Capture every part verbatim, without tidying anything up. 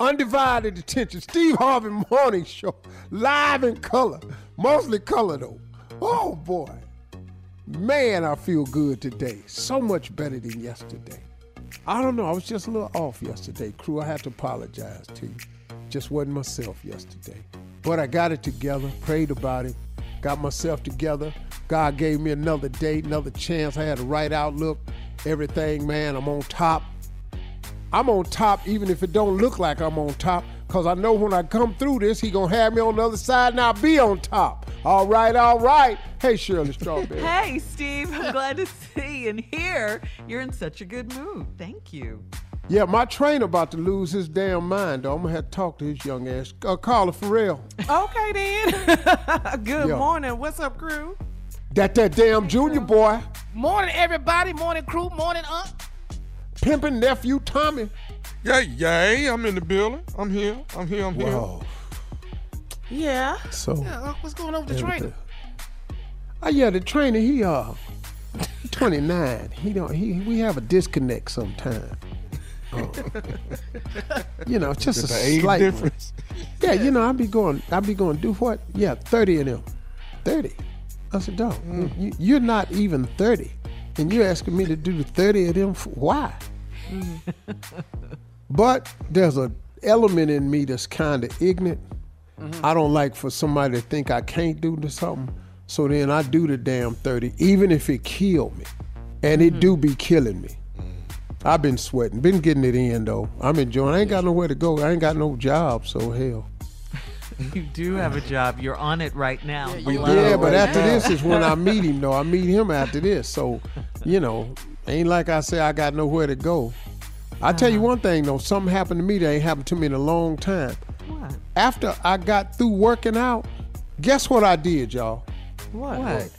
Undivided attention. Steve Harvey Morning Show. Live in color. Mostly color, though. Oh, boy. Man, I feel good today. So much better than yesterday. I don't know. I was just a little off yesterday, crew. I have to apologize to you. Just wasn't myself yesterday. But I got it together. Prayed about it. Got myself together. God gave me another day, another chance. I had the right outlook. Everything, man. I'm on top. I'm on top even if it don't look like I'm on top, because I know when I come through this, he going to have me on the other side and I'll be on top. All right, all right. Hey, Shirley Strawberry. Hey, Steve. I'm glad to see and hear you're in such a good mood. Thank you. Yeah, my trainer about to lose his damn mind, though. I'm going to have to talk to his young ass. Uh, Carla Pharrell. Okay, then. Good yeah. Morning. What's up, crew? That that damn hey, junior crew. Boy. Morning, everybody. Morning, crew. Morning, Unc. Pimpin' nephew Tommy. Yay, yay, I'm in the building. I'm here. I'm here. I'm here. Whoa. Yeah. So yeah, what's going on with the trainer? Oh yeah, the trainer, he uh twenty-nine. He don't he we have a disconnect sometime. Um, you know, just There's a slight difference. Yeah, you know, I be going I be going do what? Yeah, thirty in him. thirty. I said, dog, mm. you, you're not even thirty. And you're asking me to do the thirty of them? For, why? Mm-hmm. But there's an element in me that's kind of ignorant. Mm-hmm. I don't like for somebody to think I can't do something. So then I do the damn thirty, even if it kill me. And it mm-hmm. do be killing me. Mm-hmm. I've been sweating. Been getting it in, though. I'm enjoying it. I ain't got nowhere to go. I ain't got no job, so hell. You do have a job. You're on it right now. Yeah, yeah but after this is when I meet him, though. I meet him after this. So, you know, ain't like I say I got nowhere to go. I tell you one thing, though. Something happened to me that ain't happened to me in a long time. What? After I got through working out, guess what I did, y'all? What? What?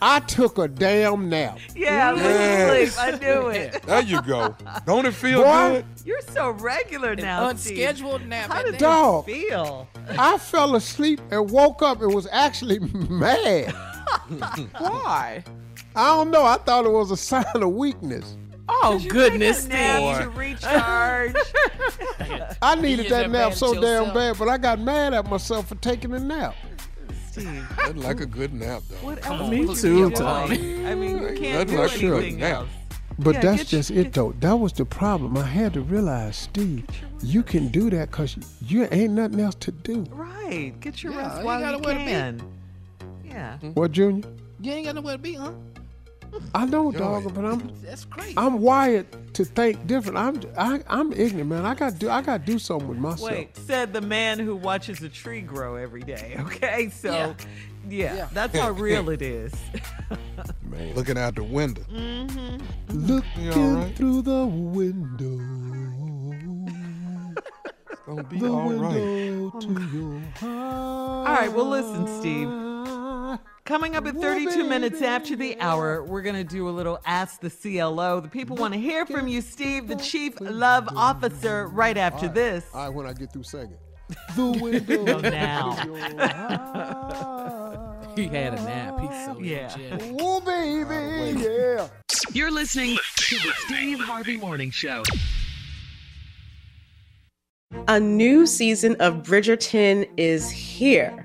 I took a damn nap. Yeah, I was yes. asleep. I knew it. There you go. Don't it feel Boy, good? You're so regular now. An unscheduled nap. How did that feel? I fell asleep and woke up and was actually mad. Why? I don't know. I thought it was a sign of weakness. Oh, goodness. Nap to recharge. I needed that nap so yourself. damn bad, but I got mad at myself for taking a nap. Steve. Nothing like a good nap, though. What else? Oh, me too, Tommy. I mean, you can't do like anything sure. else. But yeah, that's just your, it, though. That was the problem. I had to realize, Steve, you can do that because you ain't nothing else to do. Right. Get your yeah, rest while you, you can. Yeah. What, Junior? You ain't got nowhere to be, huh? I know, dog, but I'm that's crazy. I'm wired to think different. I'm I, I'm ignorant, man. I got do I got to do something with myself. Wait, said the man who watches a tree grow every day. Okay, so yeah, yeah, yeah. that's how real it is. Man, looking out the window. Mm-hmm. Looking right? through the window. It's gonna be the all window right. To your heart. All right, well, listen, Steve. Coming up at thirty-two minutes after the hour, we're going to do a little Ask the C L O. The people want to hear from you, Steve, the Chief Love Officer, right after all right. this. All right, when I get through singing. The window. So now. He had a nap. He's so yeah. legit. Oh, baby, yeah. You're listening to the Steve Harvey Morning Show. A new season of Bridgerton is here.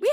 We